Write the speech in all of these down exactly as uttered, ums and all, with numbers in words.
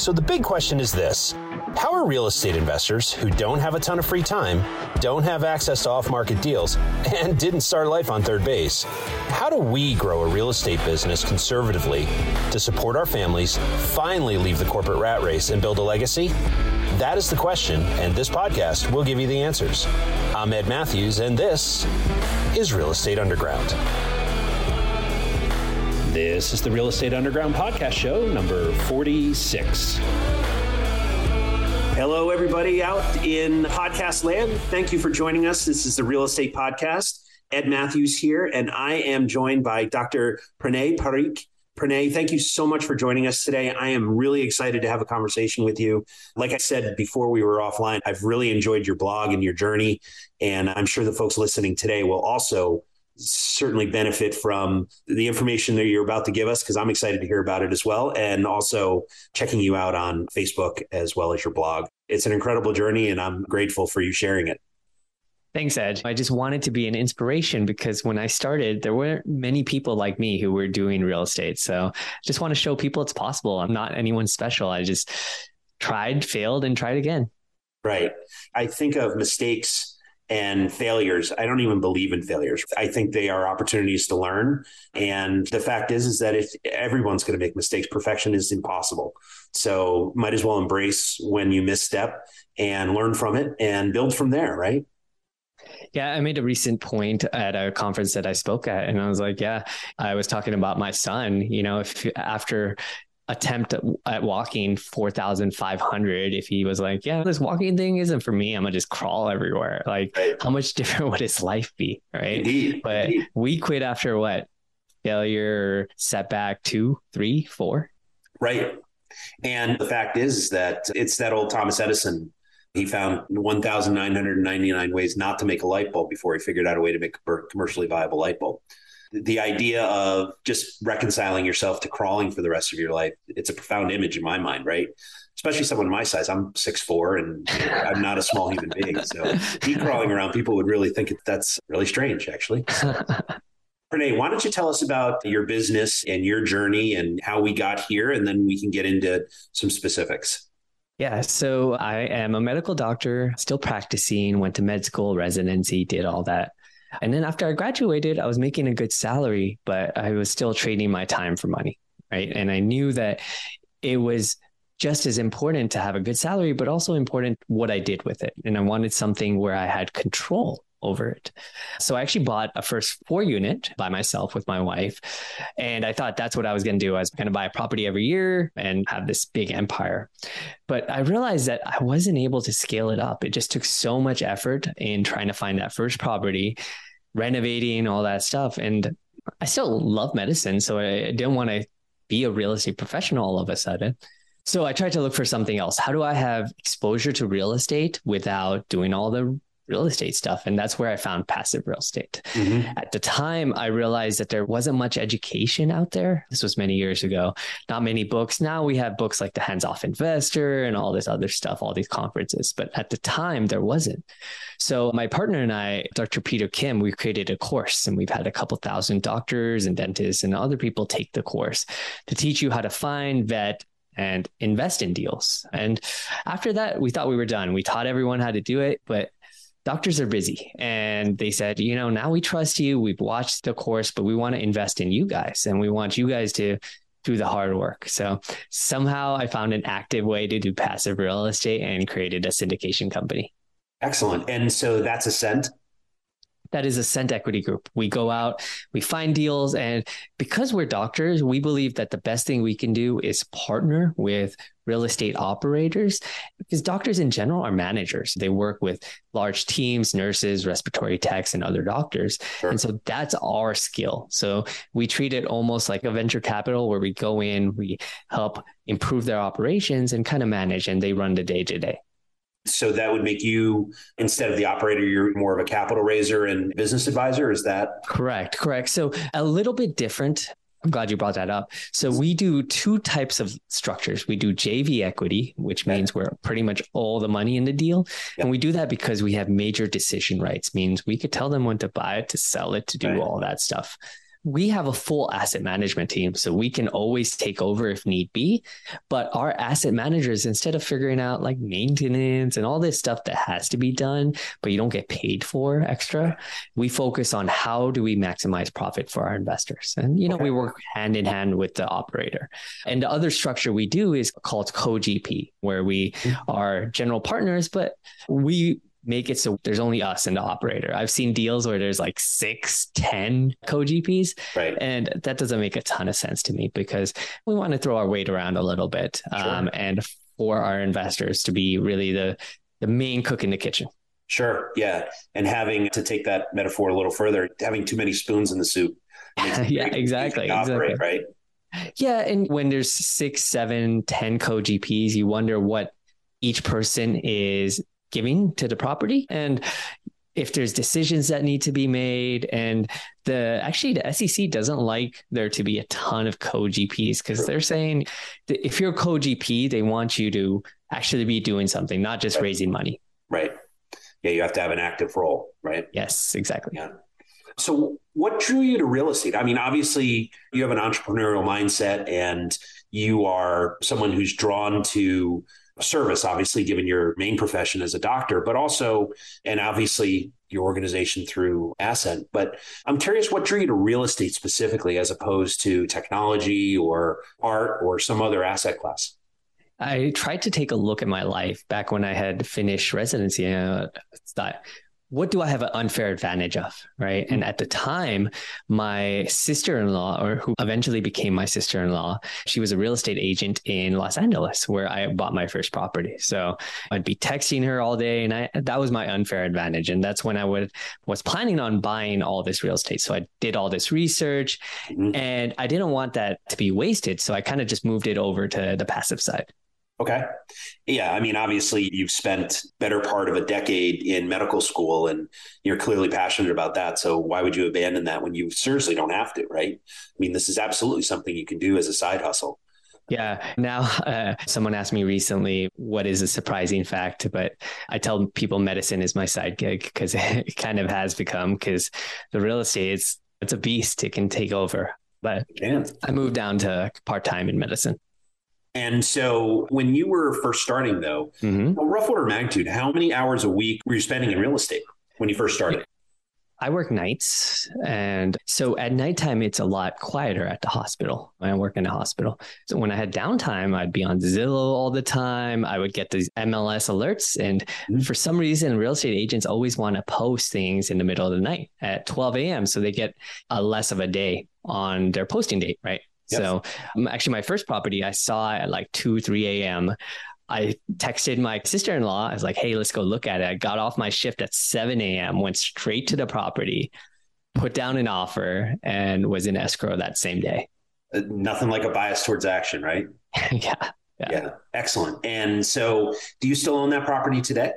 So the big question is this: how are real estate investors who don't have a ton of free time, don't have access to off-market deals, and didn't start life on third base, how do we grow a real estate business conservatively to support our families, finally leave the corporate rat race, and build a legacy? That is the question, and this podcast will give you the answers. I'm Ed Matthews, and this is Real Estate Underground. This is the Real Estate Underground podcast show number forty-six. Hello, everybody out in podcast land. Thank you for joining us. This is the Real Estate Podcast. Ed Matthews here, and I am joined by Doctor Pranay Parikh. Pranay, thank you so much for joining us today. I am really excited to have a conversation with you. Like I said before we were offline, I've really enjoyed your blog and your journey, and I'm sure the folks listening today will also certainly benefit from the information that you're about to give us, because I'm excited to hear about it as well. And also checking you out on Facebook as well as your blog. It's an incredible journey, and I'm grateful for you sharing it. Thanks, Ed. I just wanted to be an inspiration because when I started, there weren't many people like me who were doing real estate. So I just want to show people it's possible. I'm not anyone special. I just tried, failed, and tried again. Right. I think of mistakes and failures. I don't even believe in failures. I think they are opportunities to learn. And the fact is, is that if everyone's going to make mistakes, perfection is impossible. So might as well embrace when you misstep and learn from it and build from there, right? Yeah, I made a recent point at a conference that I spoke at, and I was like, yeah, I was talking about my son, you know, if after attempt at walking four thousand five hundred, if he was like, yeah, this walking thing isn't for me, I'm gonna just crawl everywhere. Like, right. How much different would his life be, right? Indeed. But Indeed. We quit after what? Failure, setback, two, three, four. Right. And the fact is that it's that old Thomas Edison. He found one thousand nine hundred ninety-nine ways not to make a light bulb before he figured out a way to make a commercially viable light bulb. The idea of just reconciling yourself to crawling for the rest of your life, it's a profound image in my mind, right? Especially someone my size. I'm six foot four and I'm not a small human being. So me crawling around, people would really think that's really strange, actually. So, Pranay, why don't you tell us about your business and your journey and how we got here, and then we can get into some specifics. Yeah, so I am a medical doctor, still practicing, went to med school, residency, did all that. And then after I graduated, I was making a good salary, but I was still trading my time for money, right? And I knew that it was just as important to have a good salary, but also important what I did with it. And I wanted something where I had control over it. So I actually bought a first floor unit by myself with my wife. And I thought that's what I was going to do. I was going to buy a property every year and have this big empire. But I realized that I wasn't able to scale it up. It just took so much effort in trying to find that first property, renovating, all that stuff. And I still love medicine. So I didn't want to be a real estate professional all of a sudden. So I tried to look for something else. How do I have exposure to real estate without doing all the real estate stuff? And that's where I found passive real estate. Mm-hmm. At the time, I realized that there wasn't much education out there. This was many years ago, not many books. Now we have books like The Hands-Off Investor and all this other stuff, all these conferences. But at the time, there wasn't. So my partner and I, Doctor Peter Kim, we created a course, and we've had a couple thousand doctors and dentists and other people take the course to teach you how to find, vet, and invest in deals. And after that, we thought we were done. We taught everyone how to do it, but doctors are busy. And they said, you know, now we trust you. We've watched the course, but we want to invest in you guys. And we want you guys to do the hard work. So somehow I found an active way to do passive real estate and created a syndication company. Excellent. And so that's Ascent? That is Ascent Equity Group. We go out, we find deals. And because we're doctors, we believe that the best thing we can do is partner with real estate operators, because doctors in general are managers. They work with large teams, nurses, respiratory techs, and other doctors. Sure. And so that's our skill. So we treat it almost like a venture capital where we go in, we help improve their operations and kind of manage, and they run the day to day. So that would make you, instead of the operator, you're more of a capital raiser and business advisor. Is that correct? Correct. So a little bit different. I'm glad you brought that up. So we do two types of structures. We do J V equity, which means we're pretty much all the money in the deal. Yep. And we do that because we have major decision rights, means we could tell them when to buy it, to sell it, to do right. all that stuff. we have a full asset management team, so we can always take over if need be. But our asset managers, instead of figuring out like maintenance and all this stuff that has to be done, but you don't get paid for extra, we focus on how do we maximize profit for our investors. And, you know, okay. we work hand in hand with the operator. And the other structure we do is called co-G P, where we mm-hmm. are general partners, but we make it so there's only us and the operator. I've seen deals where there's like six, ten co-G Ps. Right. And that doesn't make a ton of sense to me because we want to throw our weight around a little bit sure. um, and for our investors to be really the, the main cook in the kitchen. Sure. Yeah. And having to take that metaphor a little further, having too many spoons in the soup. yeah, great, exactly. Operate, exactly. Right. Yeah. And when there's six, seven, ten co-G Ps, you wonder what each person is giving to the property and if there's decisions that need to be made. And the actually the S E C doesn't like there to be a ton of co-G Ps because they're saying that if you're a co-G P, they want you to actually be doing something, not just right. raising money. Right. Yeah. You have to have an active role, right? Yes, exactly. Yeah. So what drew you to real estate? I mean, obviously you have an entrepreneurial mindset and you are someone who's drawn to service, obviously, given your main profession as a doctor, but also, and obviously your organization through Ascent. But I'm curious what drew you to real estate specifically, as opposed to technology or art or some other asset class? I tried to take a look at my life back when I had finished residency. And I thought, what do I have an unfair advantage of, right? And at the time, my sister-in-law, or who eventually became my sister-in-law, she was a real estate agent in Los Angeles, where I bought my first property. So I'd be texting her all day, and I, that was my unfair advantage. And that's when I would, was planning on buying all this real estate. So I did all this research, mm-hmm. and I didn't want that to be wasted. So I kind of just moved it over to the passive side. Okay. Yeah. I mean, obviously you've spent better part of a decade in medical school and you're clearly passionate about that. So why would you abandon that when you seriously don't have to, right? I mean, this is absolutely something you can do as a side hustle. Yeah. Now, uh, someone asked me recently, what is a surprising fact? But I tell people medicine is my side gig because it kind of has become, because the real estate, it's, it's a beast. It can take over. But yeah. I moved down to part-time in medicine. And so when you were first starting, though, mm-hmm. a rough order of magnitude, how many hours a week were you spending in real estate when you first started? I work nights. And so at nighttime, it's a lot quieter at the hospital. I work in the hospital. So when I had downtime, I'd be on Zillow all the time. I would get these M L S alerts. And mm-hmm. for some reason, real estate agents always want to post things in the middle of the night at twelve a.m. So they get a less of a day on their posting date, right? So um, actually my first property I saw at like two, three a.m. I texted my sister-in-law. I was like, hey, let's go look at it. I got off my shift at seven a.m., went straight to the property, put down an offer, and was in escrow that same day. Uh, nothing like a bias towards action, right? yeah, yeah. Yeah. Excellent. And so do you still own that property today?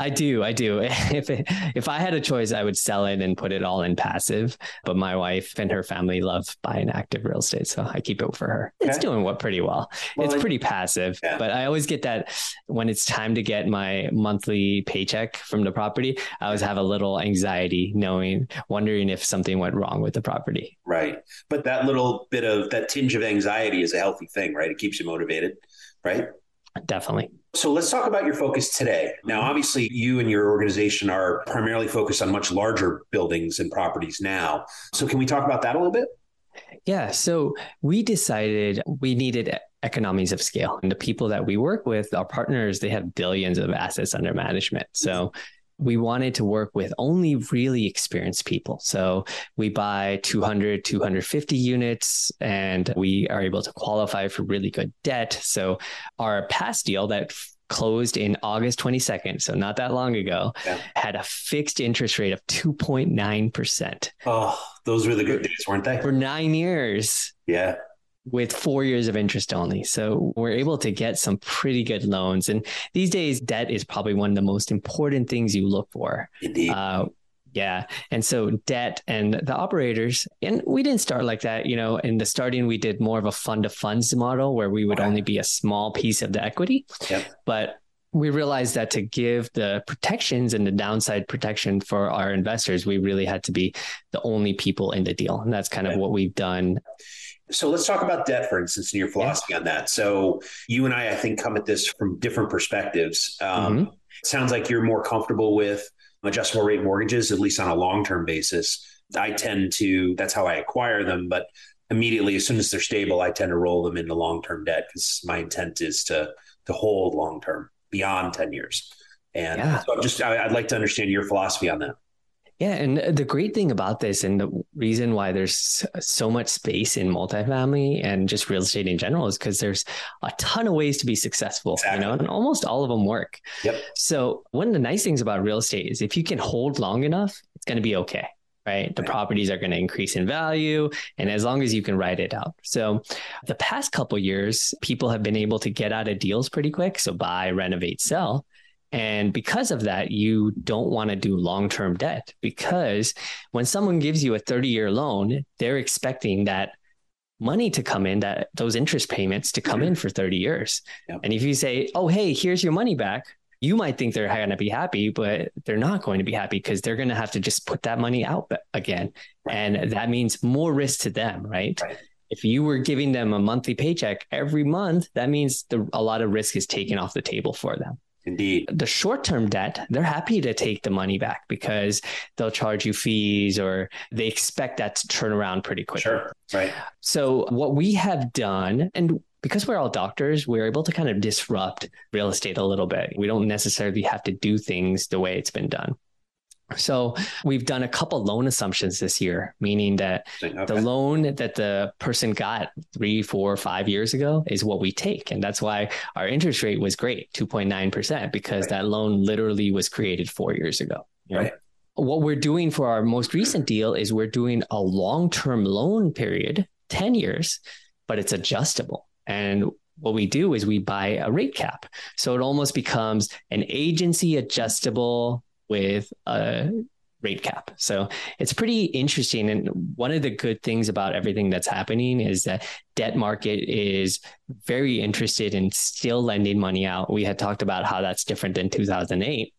I do. I do. If it, if I had a choice, I would sell it and put it all in passive. But my wife and her family love buying active real estate. So I keep it for her. Okay. It's doing what pretty well. well it's it, pretty passive. Yeah. But I always get that when it's time to get my monthly paycheck from the property, I always have a little anxiety knowing, wondering if something went wrong with the property. Right. But that little bit of that tinge of anxiety is a healthy thing, right? It keeps you motivated, right? Definitely. So let's talk about your focus today. Now, obviously, you and your organization are primarily focused on much larger buildings and properties now. So can we talk about that a little bit? Yeah. So we decided we needed economies of scale. And the people that we work with, our partners, they have billions of assets under management. So we wanted to work with only really experienced people. So we buy two hundred, two hundred fifty units, and we are able to qualify for really good debt. So our past deal that closed in August twenty-second, so not that long ago, yeah. had a fixed interest rate of two point nine percent. Oh, those were the good days, weren't they? For nine years. Yeah. With four years of interest only. So we're able to get some pretty good loans. And these days, debt is probably one of the most important things you look for. Indeed. Uh, yeah. And so debt and the operators, and we didn't start like that, you know, in the starting, we did more of a fund of funds model where we would okay. only be a small piece of the equity. Yep. But we realized that to give the protections and the downside protection for our investors, we really had to be the only people in the deal. And that's kind of what we've done. So let's talk about debt, for instance, and your philosophy yeah. on that. So you and I, I think, come at this from different perspectives. Um, mm-hmm. It sounds like you're more comfortable with adjustable rate mortgages, at least on a long-term basis. I tend to, that's how I acquire them. But immediately, as soon as they're stable, I tend to roll them into long-term debt because my intent is to to hold long-term beyond ten years. And yeah. so I'm just, I, I'd like to understand your philosophy on that. Yeah. And the great thing about this, and the reason why there's so much space in multifamily and just real estate in general, is because there's a ton of ways to be successful, exactly. you know, and almost all of them work. Yep. So one of the nice things about real estate is if you can hold long enough, it's going to be okay. Right. The right. properties are going to increase in value. And as long as you can ride it out. So the past couple of years, people have been able to get out of deals pretty quick. So buy, renovate, sell. And because of that, you don't want to do long-term debt, because when someone gives you a thirty-year loan, they're expecting that money to come in, that those interest payments to come mm-hmm. in for thirty years. Yep. And if you say, oh, hey, here's your money back, you might think they're going to be happy, but they're not going to be happy because they're going to have to just put that money out again. Right. And that means more risk to them, right? right? If you were giving them a monthly paycheck every month, that means the, a lot of risk is taken off the table for them. Indeed. The short-term debt, they're happy to take the money back because they'll charge you fees, or they expect that to turn around pretty quickly. Sure. Right. So what we have done, and because we're all doctors, we're able to kind of disrupt real estate a little bit. We don't necessarily have to do things the way it's been done. So we've done a couple loan assumptions this year, meaning that okay. the loan that the person got three, four, five years ago is what we take. And that's why our interest rate was great, two point nine percent, because right. that loan literally was created four years ago. Right. Right? What we're doing for our most recent deal is we're doing a long-term loan period, ten years, but it's adjustable. And what we do is we buy a rate cap. So it almost becomes an agency adjustable with a rate cap. So it's pretty interesting. And one of the good things about everything that's happening is that debt market is very interested in still lending money out. We had talked about how that's different than two thousand eight.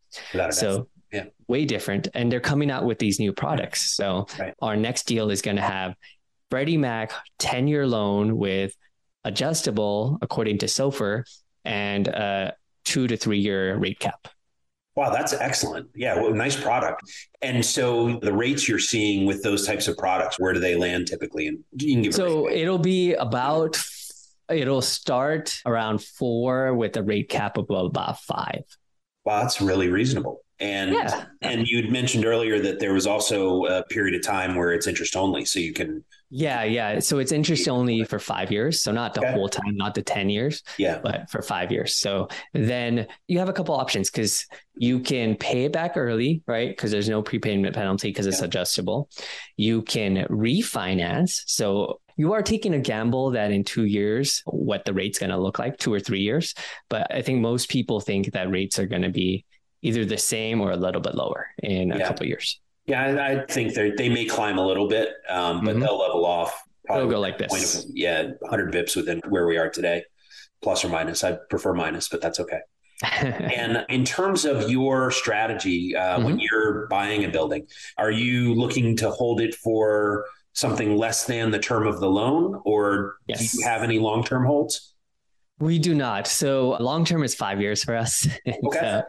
So yeah. way different. And they're coming out with these new products. So right. our next deal is going to have Freddie Mac ten-year loan with adjustable according to SOFR and a two to three-year rate cap. Wow, that's excellent. Yeah, well, nice product. And so the rates you're seeing with those types of products, where do they land typically? And you can give so it'll be about, it'll start around four with a rate cap of about five. Wow, that's really reasonable. And yeah. and you had mentioned earlier that there was also a period of time where it's interest only, so you can. Yeah, yeah. So it's interest only for five years. So not the okay. whole time, not the ten years, yeah. but for five years. So then you have a couple options, because you can pay it back early, right? Because there's no prepayment penalty because it's yeah. adjustable. You can refinance. So you are taking a gamble that in two years, what the rate's going to look like, two or three years. But I think most people think that rates are going to be either the same or a little bit lower in a yeah. couple of years. Yeah, I, I think they they may climb a little bit, um, but mm-hmm. they'll level off. Probably it'll go like this. Of, yeah, one hundred bips within where we are today, plus or minus. I prefer minus, but that's okay. And in terms of your strategy, uh, mm-hmm. when you're buying a building, are you looking to hold it for something less than the term of the loan, or yes. do you have any long-term holds? We do not. So long-term is five years for us. Okay. So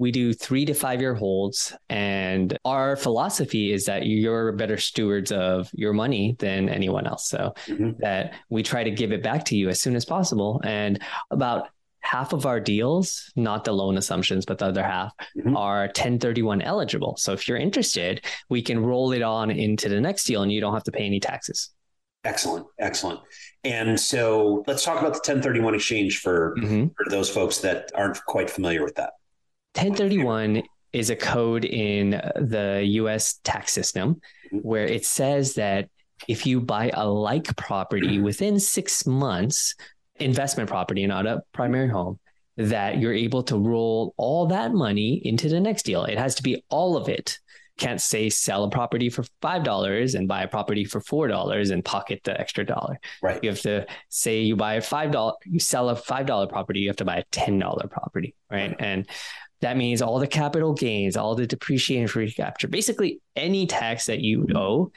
we do three to five-year holds. And our philosophy is that you're better stewards of your money than anyone else. So mm-hmm. that we try to give it back to you as soon as possible. And about half of our deals, not the loan assumptions, but the other half mm-hmm. are ten thirty-one eligible. So if you're interested, we can roll it on into the next deal and you don't have to pay any taxes. Excellent. Excellent. And so let's talk about the ten thirty-one exchange for, mm-hmm. for those folks that aren't quite familiar with that. ten thirty-one is a code in the U S tax system mm-hmm. where it says that if you buy a like property within six months, investment property, not a primary home, that you're able to roll all that money into the next deal. It has to be all of it. can't say sell a property for five dollars and buy a property for four dollars and pocket the extra dollar. Right. You have to say you buy a five dollars, you sell a five dollars property, you have to buy a ten dollars property, right? And that means all the capital gains, all the depreciation recapture, basically any tax that you owe,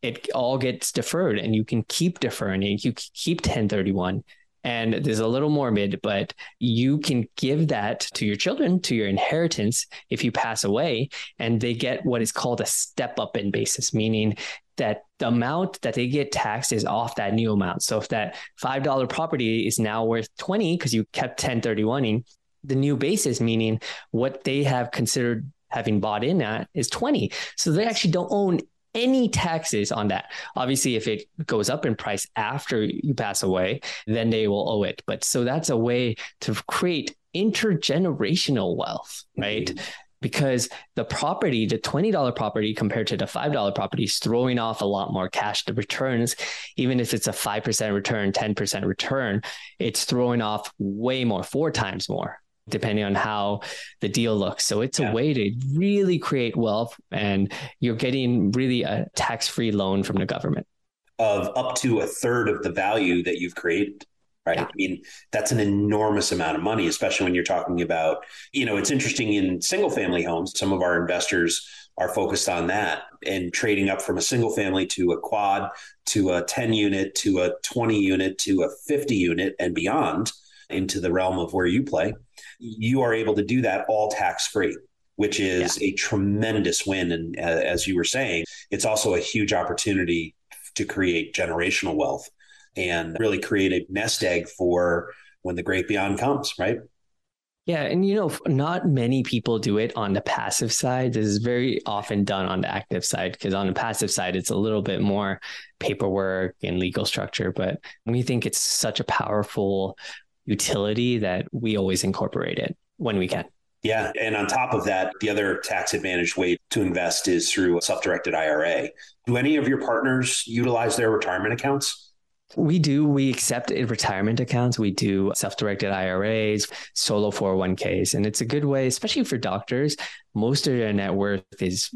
it all gets deferred, and you can keep deferring it. You keep ten thirty-one. And there's a little morbid, but you can give that to your children, to your inheritance, if you pass away, and they get what is called a step up in basis, meaning that the amount that they get taxed is off that new amount. So if that five dollars property is now worth twenty because you kept ten thirty-one-ing, the new basis, meaning what they have considered having bought in at, is twenty. So they actually don't own any taxes on that. Obviously, if it goes up in price after you pass away, then they will owe it. But so that's a way to create intergenerational wealth, right? Mm-hmm. Because the property, the twenty dollars property compared to the five dollars property, is throwing off a lot more cash. The returns, even if it's a five percent return, ten percent return, it's throwing off way more, four times more, depending on how the deal looks. So it's yeah. a way to really create wealth, and you're getting really a tax-free loan from the government of up to a third of the value that you've created, right? Yeah. I mean, that's an enormous amount of money, especially when you're talking about, you know, it's interesting in single family homes, some of our investors are focused on that and trading up from a single family to a quad, to a ten unit, to a twenty unit, to a fifty unit and beyond, into the realm of where you play. You are able to do that all tax-free, which is yeah. a tremendous win. And as you were saying, it's also a huge opportunity to create generational wealth and really create a nest egg for when the great beyond comes, right? Yeah. And, you know, not many people do it on the passive side. This is very often done on the active side, because on the passive side, it's a little bit more paperwork and legal structure. But we think it's such a powerful utility that we always incorporate it when we can. Yeah. And on top of that, the other tax advantage way to invest is through a self-directed I R A. Do any of your partners utilize their retirement accounts? We do. We accept retirement accounts. We do self-directed I R As, solo four oh one k's. And it's a good way, especially for doctors. Most of their net worth is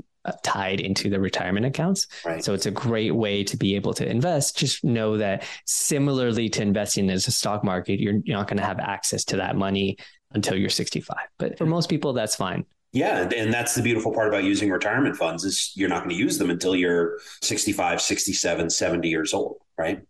tied into the retirement accounts. Right. So it's a great way to be able to invest. Just know that similarly to investing as a stock market, you're, you're not going to have access to that money until you're sixty-five. But for most people, that's fine. Yeah. And that's the beautiful part about using retirement funds, is you're not going to use them until you're sixty-five, sixty-seven, seventy years old, right?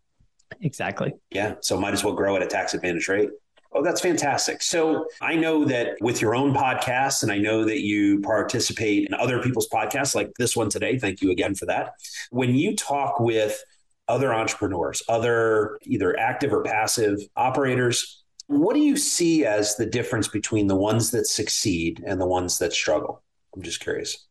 Exactly. Yeah. So might as well grow at a tax advantage rate. Oh, that's fantastic. So I know that with your own podcast, and I know that you participate in other people's podcasts like this one today. Thank you again for that. When you talk with other entrepreneurs, other either active or passive operators, what do you see as the difference between the ones that succeed and the ones that struggle? I'm just curious.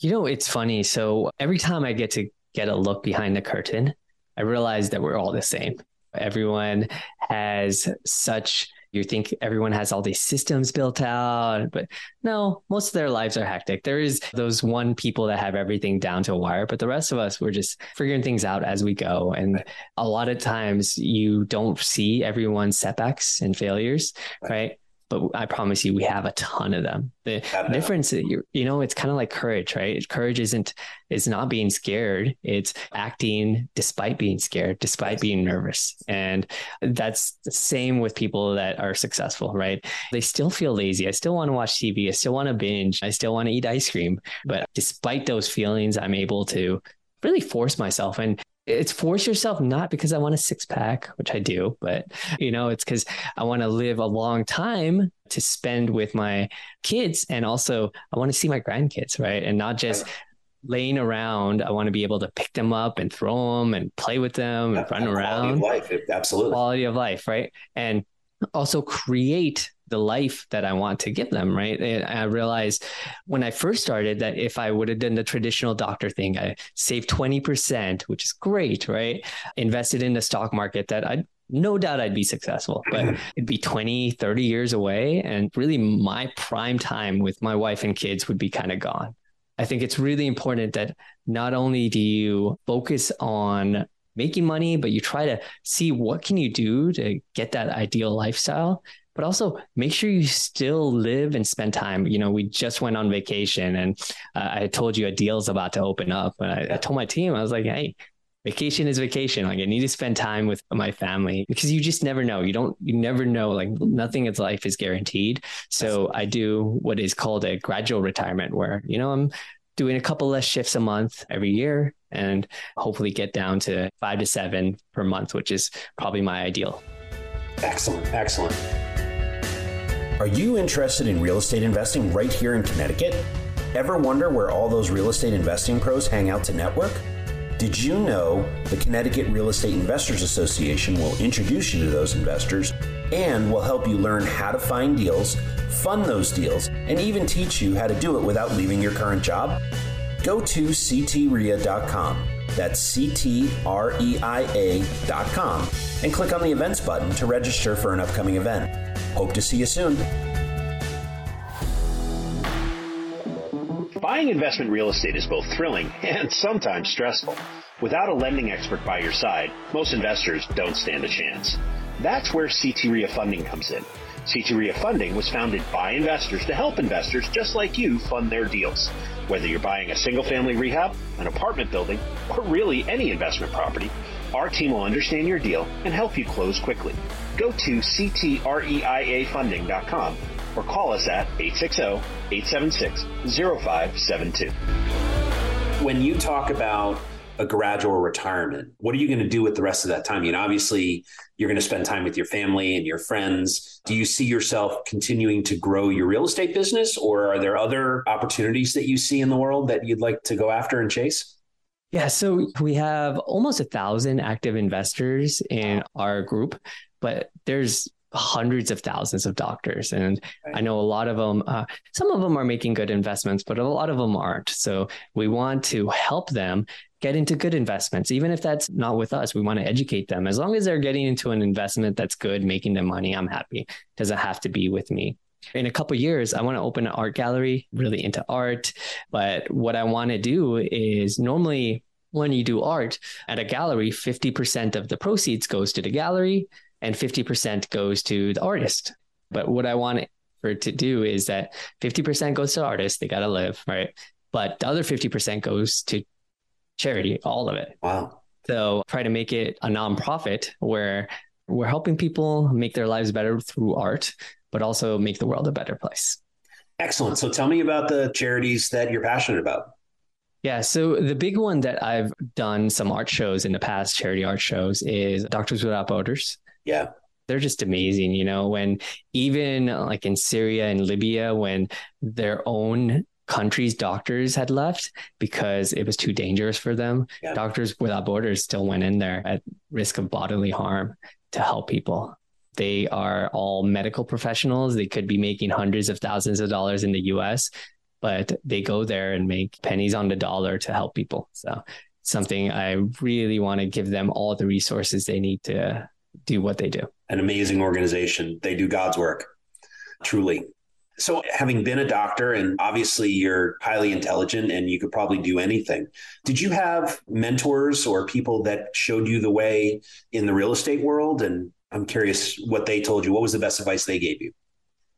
You know, it's funny. So every time I get to get a look behind the curtain, I realize that we're all the same. Everyone has such, you think everyone has all these systems built out, but no, most of their lives are hectic. There is those one people that have everything down to a wire, but the rest of us, we're just figuring things out as we go. And a lot of times you don't see everyone's setbacks and failures, right? right? But I promise you, we have a ton of them. The difference, you know, it's kind of like courage, right? Courage isn't, it's not being scared. It's acting despite being scared, despite yes. being nervous. And that's the same with people that are successful, right? They still feel lazy. I still want to watch T V. I still want to binge. I still want to eat ice cream. But despite those feelings, I'm able to really force myself. And it's force yourself, not because I want a six pack, which I do, but you know, it's because I want to live a long time to spend with my kids. And also I want to see my grandkids, right? And not just laying around. I want to be able to pick them up and throw them and play with them and run around. Quality of life, absolutely. Quality of life, right? And also create the life that I want to give them, right? And I realized when I first started that if I would have done the traditional doctor thing, I saved twenty percent, which is great, right? Invested in the stock market, that I no doubt I'd be successful, but it'd be twenty, thirty years away. And really my prime time with my wife and kids would be kind of gone. I think it's really important that not only do you focus on making money, but you try to see what can you do to get that ideal lifestyle but also make sure you still live and spend time. You know, we just went on vacation and uh, I told you a deal's about to open up. And I, I told my team, I was like, hey, vacation is vacation. Like I need to spend time with my family because you just never know. You don't, you never know, like nothing in life is guaranteed. So I do what is called a gradual retirement where, you know, I'm doing a couple less shifts a month every year and hopefully get down to five to seven per month, which is probably my ideal. Excellent. Excellent. Are you interested in real estate investing right here in Connecticut? Ever wonder where all those real estate investing pros hang out to network? Did you know the Connecticut Real Estate Investors Association will introduce you to those investors and will help you learn how to find deals, fund those deals, and even teach you how to do it without leaving your current job? Go to C T R I A dot com, that's C T R E I A dot com, and click on the events button to register for an upcoming event. Hope to see you soon. Buying investment real estate is both thrilling and sometimes stressful. Without a lending expert by your side, most investors don't stand a chance. That's where C T R I A Funding comes in. C T R I A Funding was founded by investors to help investors just like you fund their deals. Whether you're buying a single-family rehab, an apartment building, or really any investment property, our team will understand your deal and help you close quickly. Go to C T R E I A funding dot com or call us at eight six zero, eight seven six, zero five seven two. When you talk about a gradual retirement, what are you going to do with the rest of that time? You know, obviously, you're going to spend time with your family and your friends. Do you see yourself continuing to grow your real estate business, or are there other opportunities that you see in the world that you'd like to go after and chase? Yeah, so we have almost a thousand active investors in our group, but there's hundreds of thousands of doctors. And right. I know a lot of them, uh, some of them are making good investments, but a lot of them aren't. So we want to help them get into good investments. Even if that's not with us, we want to educate them. As long as they're getting into an investment that's good, making them money, I'm happy. It doesn't have to be with me. In a couple of years, I want to open an art gallery, really into art. But what I want to do is normally when you do art at a gallery, fifty percent of the proceeds goes to the gallery and fifty percent goes to the artist. But what I want for it to do is that fifty percent goes to the artist. They got to live, right? But the other fifty percent goes to charity, all of it. Wow. So try to make it a nonprofit where we're helping people make their lives better through art, but also make the world a better place. Excellent. So tell me about the charities that you're passionate about. Yeah. So the big one that I've done some art shows in the past, charity art shows, is Doctors Without Borders. Yeah. They're just amazing. You know, when even like in Syria and Libya, when their own country's doctors had left because it was too dangerous for them, yeah. Doctors Without Borders still went in there at risk of bodily harm to help people. They are all medical professionals. They could be making hundreds of thousands of dollars in the U S, but they go there and make pennies on the dollar to help people. So something I really want to give them all the resources they need to do what they do. An amazing organization. They do God's work, truly. So having been a doctor, and obviously you're highly intelligent and you could probably do anything, did you have mentors or people that showed you the way in the real estate world? And I'm curious what they told you. What was the best advice they gave you?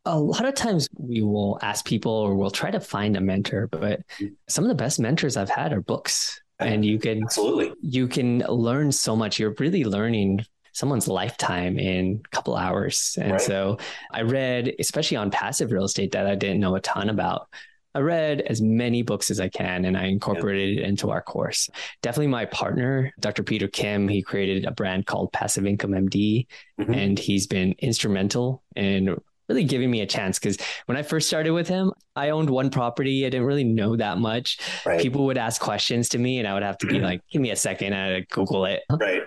A lot of times we will ask people or we'll try to find a mentor, but some of the best mentors I've had are books. And you can absolutely, you can learn so much. You're really learning someone's lifetime in a couple hours. And right. So I read, especially on passive real estate that I didn't know a ton about, I read as many books as I can, and I incorporated yeah. it into our course. Definitely my partner, Doctor Peter Kim, he created a brand called Passive Income M D, mm-hmm. and he's been instrumental in really giving me a chance. Because when I first started with him, I owned one property. I didn't really know that much. Right. People would ask questions to me and I would have to be like, give me a second. I had to Google it. Right.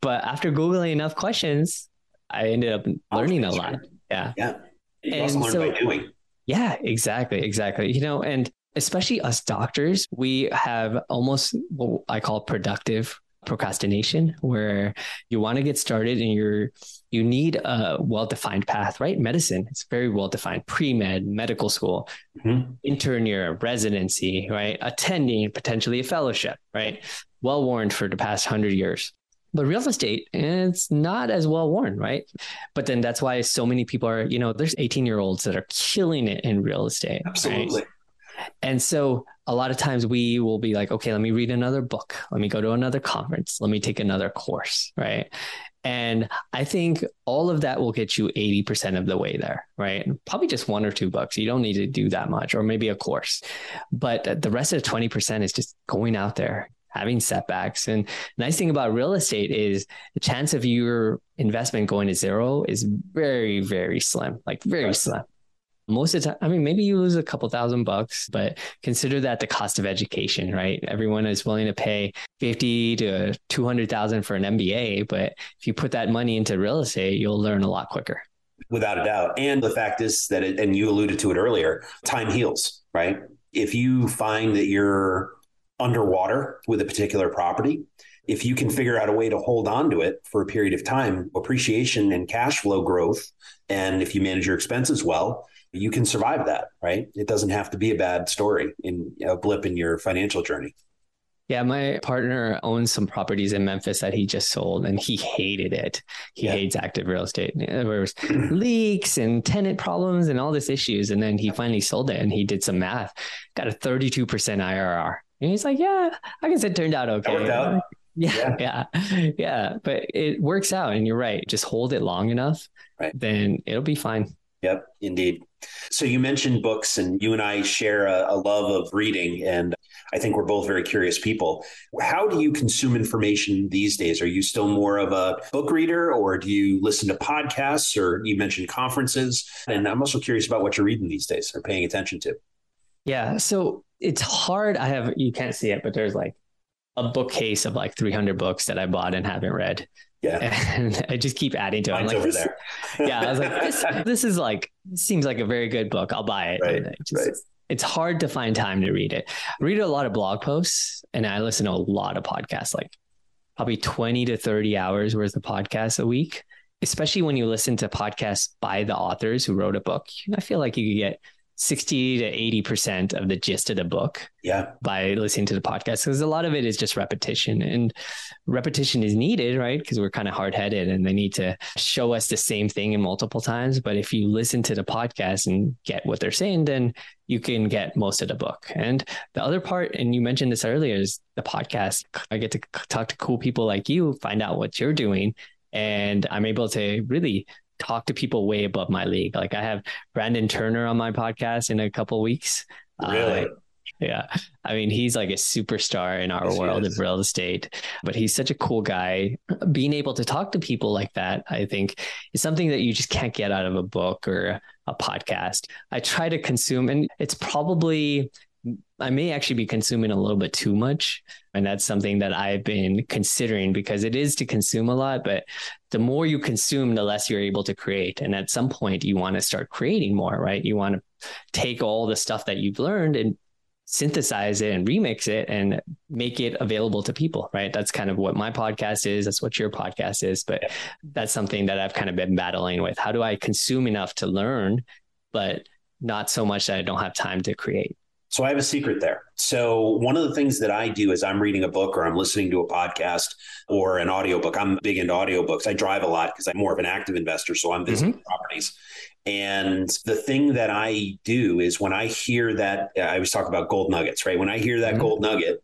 But after Googling enough questions, I ended up learning That's a lot. Right. Yeah. Yeah. You and also learn so, by doing. Yeah, exactly. Exactly. You know, and especially us doctors, we have almost what I call productive procrastination, where you want to get started and you're, you need a well-defined path, right? Medicine, it's very well-defined. Pre-med, medical school, mm-hmm. intern year, residency, right? Attending potentially a fellowship, right? Well-worn for the past hundred years. But real estate, it's not as well worn, right? But then that's why so many people are, you know, there's eighteen year olds that are killing it in real estate. Absolutely. Right? And so a lot of times we will be like, okay, let me read another book. Let me go to another conference. Let me take another course. Right. And I think all of that will get you eighty percent of the way there. Right. Probably just one or two books. You don't need to do that much, or maybe a course, but the rest of the twenty percent is just going out there, having setbacks. And the nice thing about real estate is the chance of your investment going to zero is very, very slim, like very right. slim. Most of the time, I mean, maybe you lose a couple thousand bucks, but consider that the cost of education, right? Everyone is willing to pay fifty to two hundred thousand for an M B A. But if you put that money into real estate, you'll learn a lot quicker. Without a doubt. And the fact is that, it, and you alluded to it earlier, time heals, right? If you find that you're underwater with a particular property, if you can figure out a way to hold on to it for a period of time, appreciation and cash flow growth, and if you manage your expenses well, you can survive that, right? It doesn't have to be a bad story in a blip in your financial journey. Yeah, my partner owns some properties in Memphis that he just sold, and he hated it. He yeah. hates active real estate. There was leaks and tenant problems and all these issues. And then he finally sold it, and he did some math, got a thirty-two percent I R R. And he's like, yeah, I guess it turned out okay. Out. Yeah, yeah, yeah, yeah. But it works out, and you're right. Just hold it long enough, right. Then it'll be fine. Yep, indeed. So you mentioned books, and you and I share a, a love of reading, and I think we're both very curious people. How do you consume information these days? Are you still more of a book reader, or do you listen to podcasts, or you mentioned conferences? And I'm also curious about what you're reading these days or paying attention to. Yeah, so it's hard. I have, you can't see it, but there's like a bookcase of like three hundred books that I bought and haven't read. Yeah. And I just keep adding to it. I'm like, over this, there. yeah, I was like, this, this is like, this seems like a very good book. I'll buy it. Right, it just, right. It's hard to find time to read it. I read a lot of blog posts, and I listen to a lot of podcasts, like probably twenty to thirty hours worth of podcasts a week, especially when you listen to podcasts by the authors who wrote a book. I feel like you could get sixty to eighty percent of the gist of the book yeah. by listening to the podcast. Because a lot of it is just repetition, and repetition is needed, right? Because we're kind of hard headed and they need to show us the same thing in multiple times. But if you listen to the podcast and get what they're saying, then you can get most of the book. And the other part, and you mentioned this earlier, is the podcast. I get to talk to cool people like you, find out what you're doing. And I'm able to really talk to people way above my league. Like I have Brandon Turner on my podcast in a couple of weeks. Really? Uh, yeah. I mean, he's like a superstar in our yes, world of real estate, but he's such a cool guy. Being able to talk to people like that, I think, is something that you just can't get out of a book or a podcast. I try to consume, and it's probably, I may actually be consuming a little bit too much. And that's something that I've been considering, because it is to consume a lot, but the more you consume, the less you're able to create. And at some point you want to start creating more, right? You want to take all the stuff that you've learned and synthesize it and remix it and make it available to people, right? That's kind of what my podcast is. That's what your podcast is, but that's something that I've kind of been battling with. How do I consume enough to learn, but not so much that I don't have time to create? So I have a secret there. So one of the things that I do is I'm reading a book or I'm listening to a podcast or an audiobook. I'm big into audiobooks. I drive a lot because I'm more of an active investor. So I'm visiting mm-hmm. properties. And the thing that I do is when I hear that, I was talking about gold nuggets, right? When I hear that mm-hmm. gold nugget,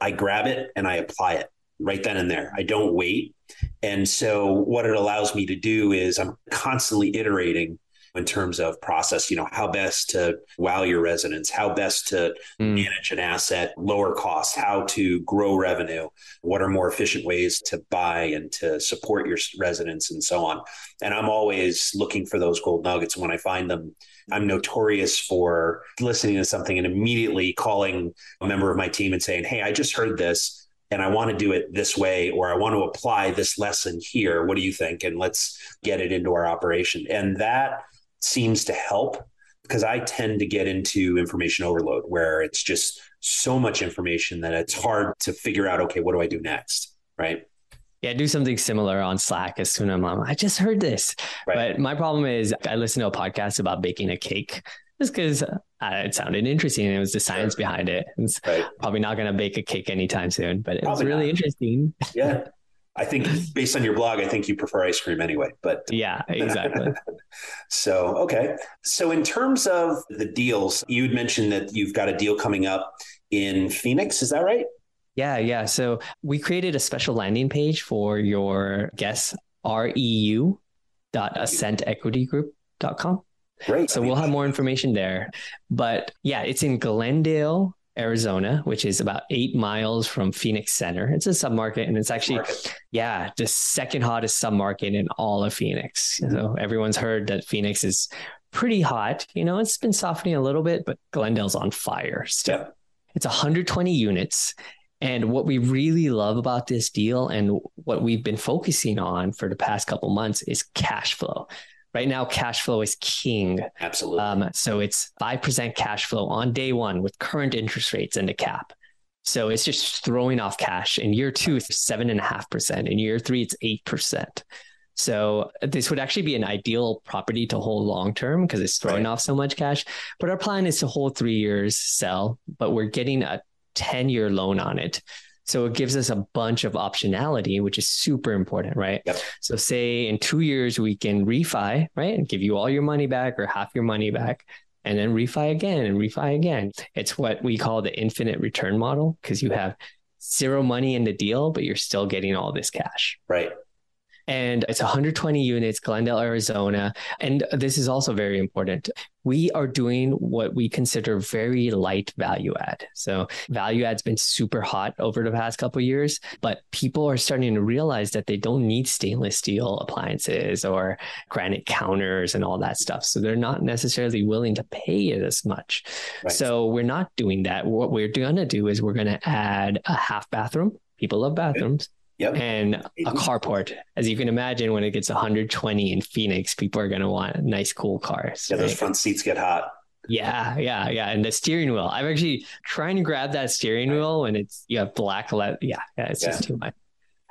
I grab it and I apply it right then and there. I don't wait. And so what it allows me to do is I'm constantly iterating in terms of process, you know, how best to wow your residents, how best to mm. manage an asset, lower cost, how to grow revenue, what are more efficient ways to buy and to support your residents and so on. And I'm always looking for those gold nuggets. When I find them, I'm notorious for listening to something and immediately calling a member of my team and saying, hey, I just heard this and I want to do it this way, or I want to apply this lesson here. What do you think? And let's get it into our operation. And that seems to help, because I tend to get into information overload where it's just so much information that it's hard to figure out, okay, what do I do next? Right. Yeah. Do something similar on Slack as soon as I'm on, I just heard this, right. But my problem is I listen to a podcast about baking a cake just because uh, it sounded interesting and it was the science sure. behind it. It's right. probably not going to bake a cake anytime soon, but it probably was really not. Interesting. Yeah. I think based on your blog, I think you prefer ice cream anyway, but yeah, exactly. So, okay. So in terms of the deals, you had mentioned that you've got a deal coming up in Phoenix. Is that right? Yeah. Yeah. So we created a special landing page for your guests, R E U dot ascent equity group dot com. Great. So I mean, we'll have more information there, but yeah, it's in Glendale, Arizona, which is about eight miles from Phoenix Center. It's a submarket, and it's actually, market. yeah, the second hottest submarket in all of Phoenix. Mm-hmm. So everyone's heard that Phoenix is pretty hot. You know, it's been softening a little bit, but Glendale's on fire still. Yep. It's one hundred twenty units. And what we really love about this deal and what we've been focusing on for the past couple months is cash flow. Right now, cash flow is king. Absolutely. Um, so it's five percent cash flow on day one with current interest rates and the cap. So it's just throwing off cash. In year two, it's seven point five percent. In year three, it's eight percent. So this would actually be an ideal property to hold long-term because it's throwing right. off so much cash. But our plan is to hold three years, sell, but we're getting a ten-year loan on it. So it gives us a bunch of optionality, which is super important, right? Yep. So say in two years, we can refi, right? And give you all your money back or half your money back, and then refi again and refi again. It's what we call the infinite return model, because you have zero money in the deal, but you're still getting all this cash. Right. And it's one hundred twenty units, Glendale, Arizona. And this is also very important. We are doing what we consider very light value add. So value add has been super hot over the past couple of years, but people are starting to realize that they don't need stainless steel appliances or granite counters and all that stuff. So they're not necessarily willing to pay it as much. Right. So we're not doing that. What we're going to do is we're going to add a half bathroom. People love bathrooms. Yep. And a carport. As you can imagine, when it gets one hundred twenty in Phoenix, people are going to want nice, cool cars. Yeah, right? Those front seats get hot. Yeah, yeah, yeah. And the steering wheel. I'm actually trying to grab that steering wheel when it's, you have black leather. Yeah, yeah, it's yeah. just too much.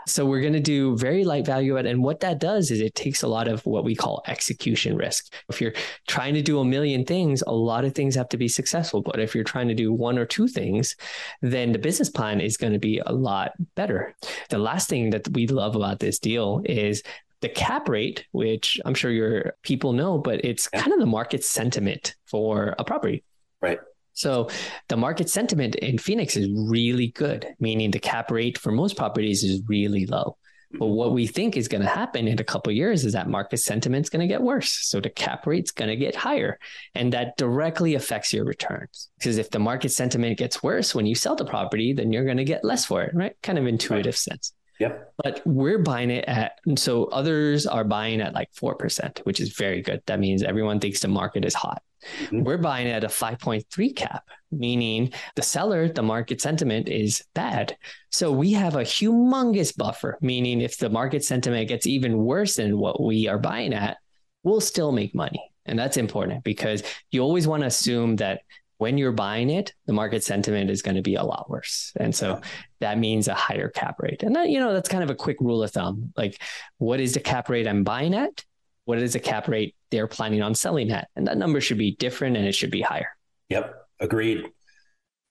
So we're going to do very light value add. And what that does is it takes a lot of what we call execution risk. If you're trying to do a million things, a lot of things have to be successful. But if you're trying to do one or two things, then the business plan is going to be a lot better. The last thing that we love about this deal is the cap rate, which I'm sure your people know, but it's kind of the market sentiment for a property. Right. So the market sentiment in Phoenix is really good, meaning the cap rate for most properties is really low. But what we think is going to happen in a couple of years is that market sentiment's going to get worse. So the cap rate's going to get higher, and that directly affects your returns. Because if the market sentiment gets worse when you sell the property, then you're going to get less for it, right? Kind of intuitive right. sense. Yep. But we're buying it at, so others are buying at like four percent, which is very good. That means everyone thinks the market is hot. Mm-hmm. We're buying at a five point three cap, meaning the seller, the market sentiment is bad. So we have a humongous buffer, meaning if the market sentiment gets even worse than what we are buying at, we'll still make money. And that's important because you always want to assume that when you're buying it, the market sentiment is going to be a lot worse. And so that means a higher cap rate. And that, you know, that's kind of a quick rule of thumb. Like, what is the cap rate I'm buying at? What is the cap rate they're planning on selling at? And that number should be different, and it should be higher. Yep. Agreed.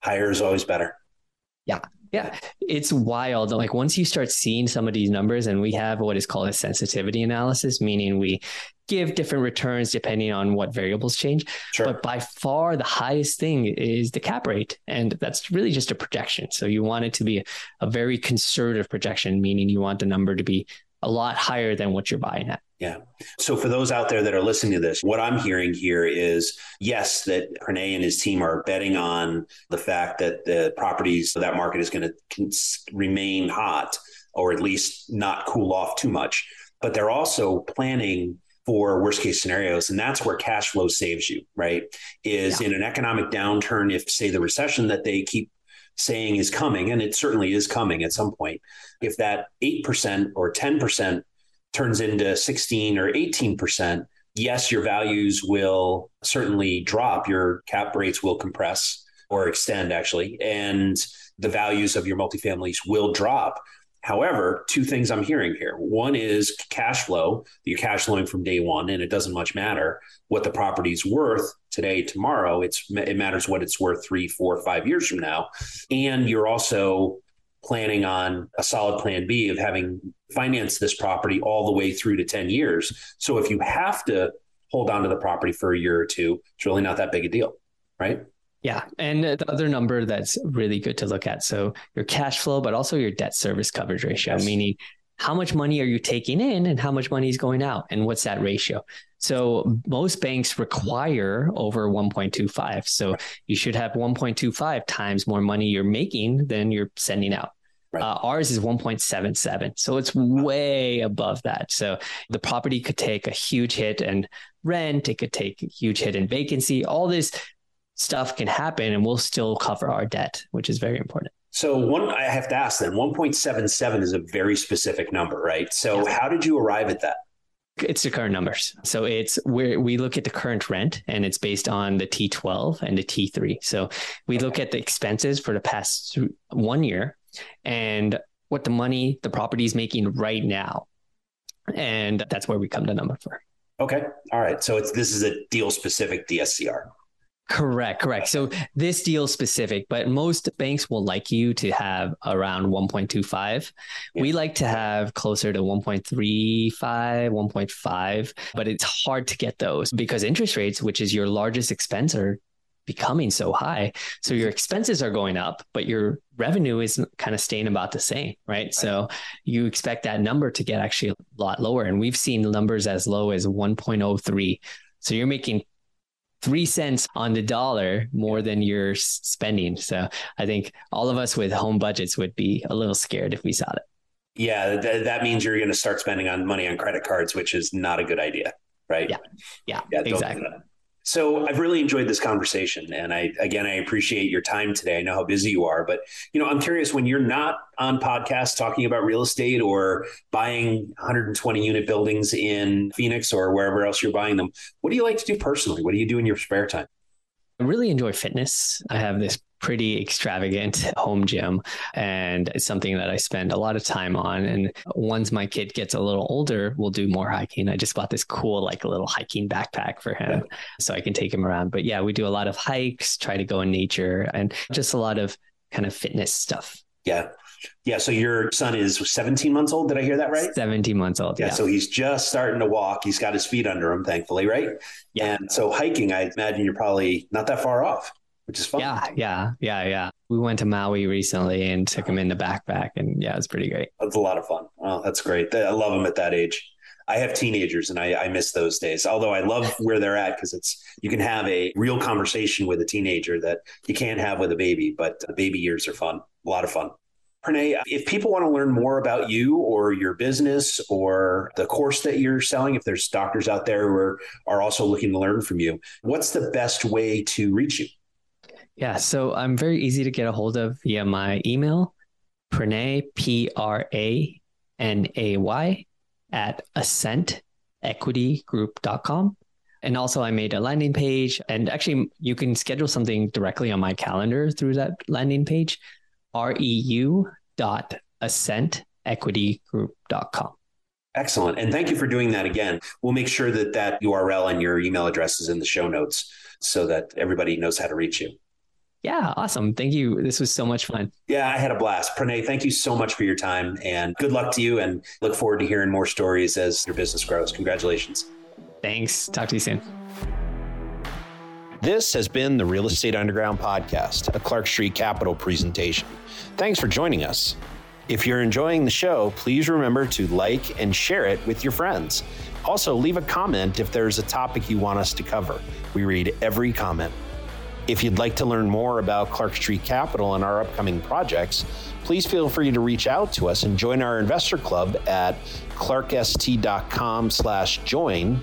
Higher is always better. Yeah. Yeah. It's wild. Like, once you start seeing some of these numbers, and we have what is called a sensitivity analysis, meaning we give different returns depending on what variables change. Sure. But by far the highest thing is the cap rate. And that's really just a projection. So you want it to be a very conservative projection, meaning you want the number to be a lot higher than what you're buying at. Yeah. So for those out there that are listening to this, what I'm hearing here is, yes, that Pranay and his team are betting on the fact that the properties, that market is going to remain hot, or at least not cool off too much. But they're also planning for worst case scenarios. And that's where cash flow saves you, right? Is yeah. in an economic downturn, if, say, the recession that they keep saying is coming, and it certainly is coming at some point, if that eight percent or ten percent turns into sixteen or eighteen percent, yes, your values will certainly drop. Your cap rates will compress or extend, actually, and the values of your multifamilies will drop. However, two things I'm hearing here. One is cash flow. You're cash flowing from day one, and it doesn't much matter what the property's worth today, tomorrow. It's, it matters what it's worth three, four, five years from now. And you're also planning on a solid plan B of having finance this property all the way through to ten years. So if you have to hold on to the property for a year or two, it's really not that big a deal, right? Yeah. And the other number that's really good to look at. So your cash flow, but also your debt service coverage ratio, yes. meaning how much money are you taking in and how much money is going out and what's that ratio? So most banks require over one point two five. So right. you should have one point two five times more money you're making than you're sending out. Right. Uh, ours is one point seven seven. So it's way above that. So the property could take a huge hit in rent. It could take a huge hit in vacancy. All this stuff can happen and we'll still cover our debt, which is very important. So one, I have to ask then, one point seven seven is a very specific number, right? So yes. how did you arrive at that? It's the current numbers. So it's where we look at the current rent and it's based on the T twelve and the T three. So we look at the expenses for the past one year and what the money the property is making right now. And that's where we come to number for. Okay. All right. So it's this is a deal specific D S C R. Correct. Correct. So this deal specific, but most banks will like you to have around one point two five. Yeah. We like to have closer to one point three five, one point five, but it's hard to get those because interest rates, which is your largest expense, are becoming so high. So your expenses are going up, but your revenue is kind of staying about the same, right? right? So you expect that number to get actually a lot lower. And we've seen numbers as low as one point oh three. So you're making three cents on the dollar more than you're spending. So I think all of us with home budgets would be a little scared if we saw that. Yeah, th- that means you're going to start spending on money on credit cards, which is not a good idea, right? Yeah, yeah, yeah exactly. So I've really enjoyed this conversation. And I, again, I appreciate your time today. I know how busy you are, but you know, I'm curious when you're not on podcasts talking about real estate or buying one hundred twenty unit buildings in Phoenix or wherever else you're buying them, what do you like to do personally? What do you do in your spare time? I really enjoy fitness. I have this pretty extravagant home gym and it's something that I spend a lot of time on. And once my kid gets a little older, we'll do more hiking. I just bought this cool, like a little hiking backpack for him yeah. so I can take him around. But yeah, we do a lot of hikes, try to go in nature and just a lot of kind of fitness stuff. Yeah. Yeah. So your son is seventeen months old. Did I hear that right? seventeen months old. Yeah. yeah. So he's just starting to walk. He's got his feet under him, thankfully. Right. Yeah. And so hiking, I imagine you're probably not that far off, which is fun. Yeah. Yeah. Yeah. Yeah. We went to Maui recently and took him in the backpack and yeah, it was pretty great. That's a lot of fun. Oh, that's great. I love them at that age. I have teenagers and I, I miss those days, although I love where they're at because it's you can have a real conversation with a teenager that you can't have with a baby, but the baby years are fun. A lot of fun. Pranay, if people want to learn more about you or your business or the course that you're selling, if there's doctors out there who are, are also looking to learn from you, what's the best way to reach you? Yeah, so I'm very easy to get a hold of via my email, Pranay, P R A N A Y, at ascent equity group dot com. And also I made a landing page and actually you can schedule something directly on my calendar through that landing page, R E U dot ascent equity group dot com. Excellent. And thank you for doing that again. We'll make sure that that U R L and your email address is in the show notes so that everybody knows how to reach you. Yeah. Awesome. Thank you. This was so much fun. Yeah. I had a blast. Pranay, thank you so much for your time and good luck to you and look forward to hearing more stories as your business grows. Congratulations. Thanks. Talk to you soon. This has been the Real Estate Underground Podcast, a Clark Street Capital presentation. Thanks for joining us. If you're enjoying the show, please remember to like and share it with your friends. Also, leave a comment if there's a topic you want us to cover. We read every comment. If you'd like to learn more about Clark Street Capital and our upcoming projects, please feel free to reach out to us and join our investor club at clark s t dot com slash join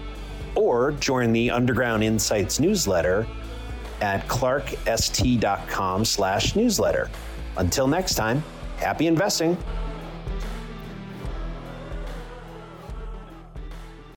or join the Underground Insights newsletter at clark s t dot com slash newsletter. Until next time, happy investing.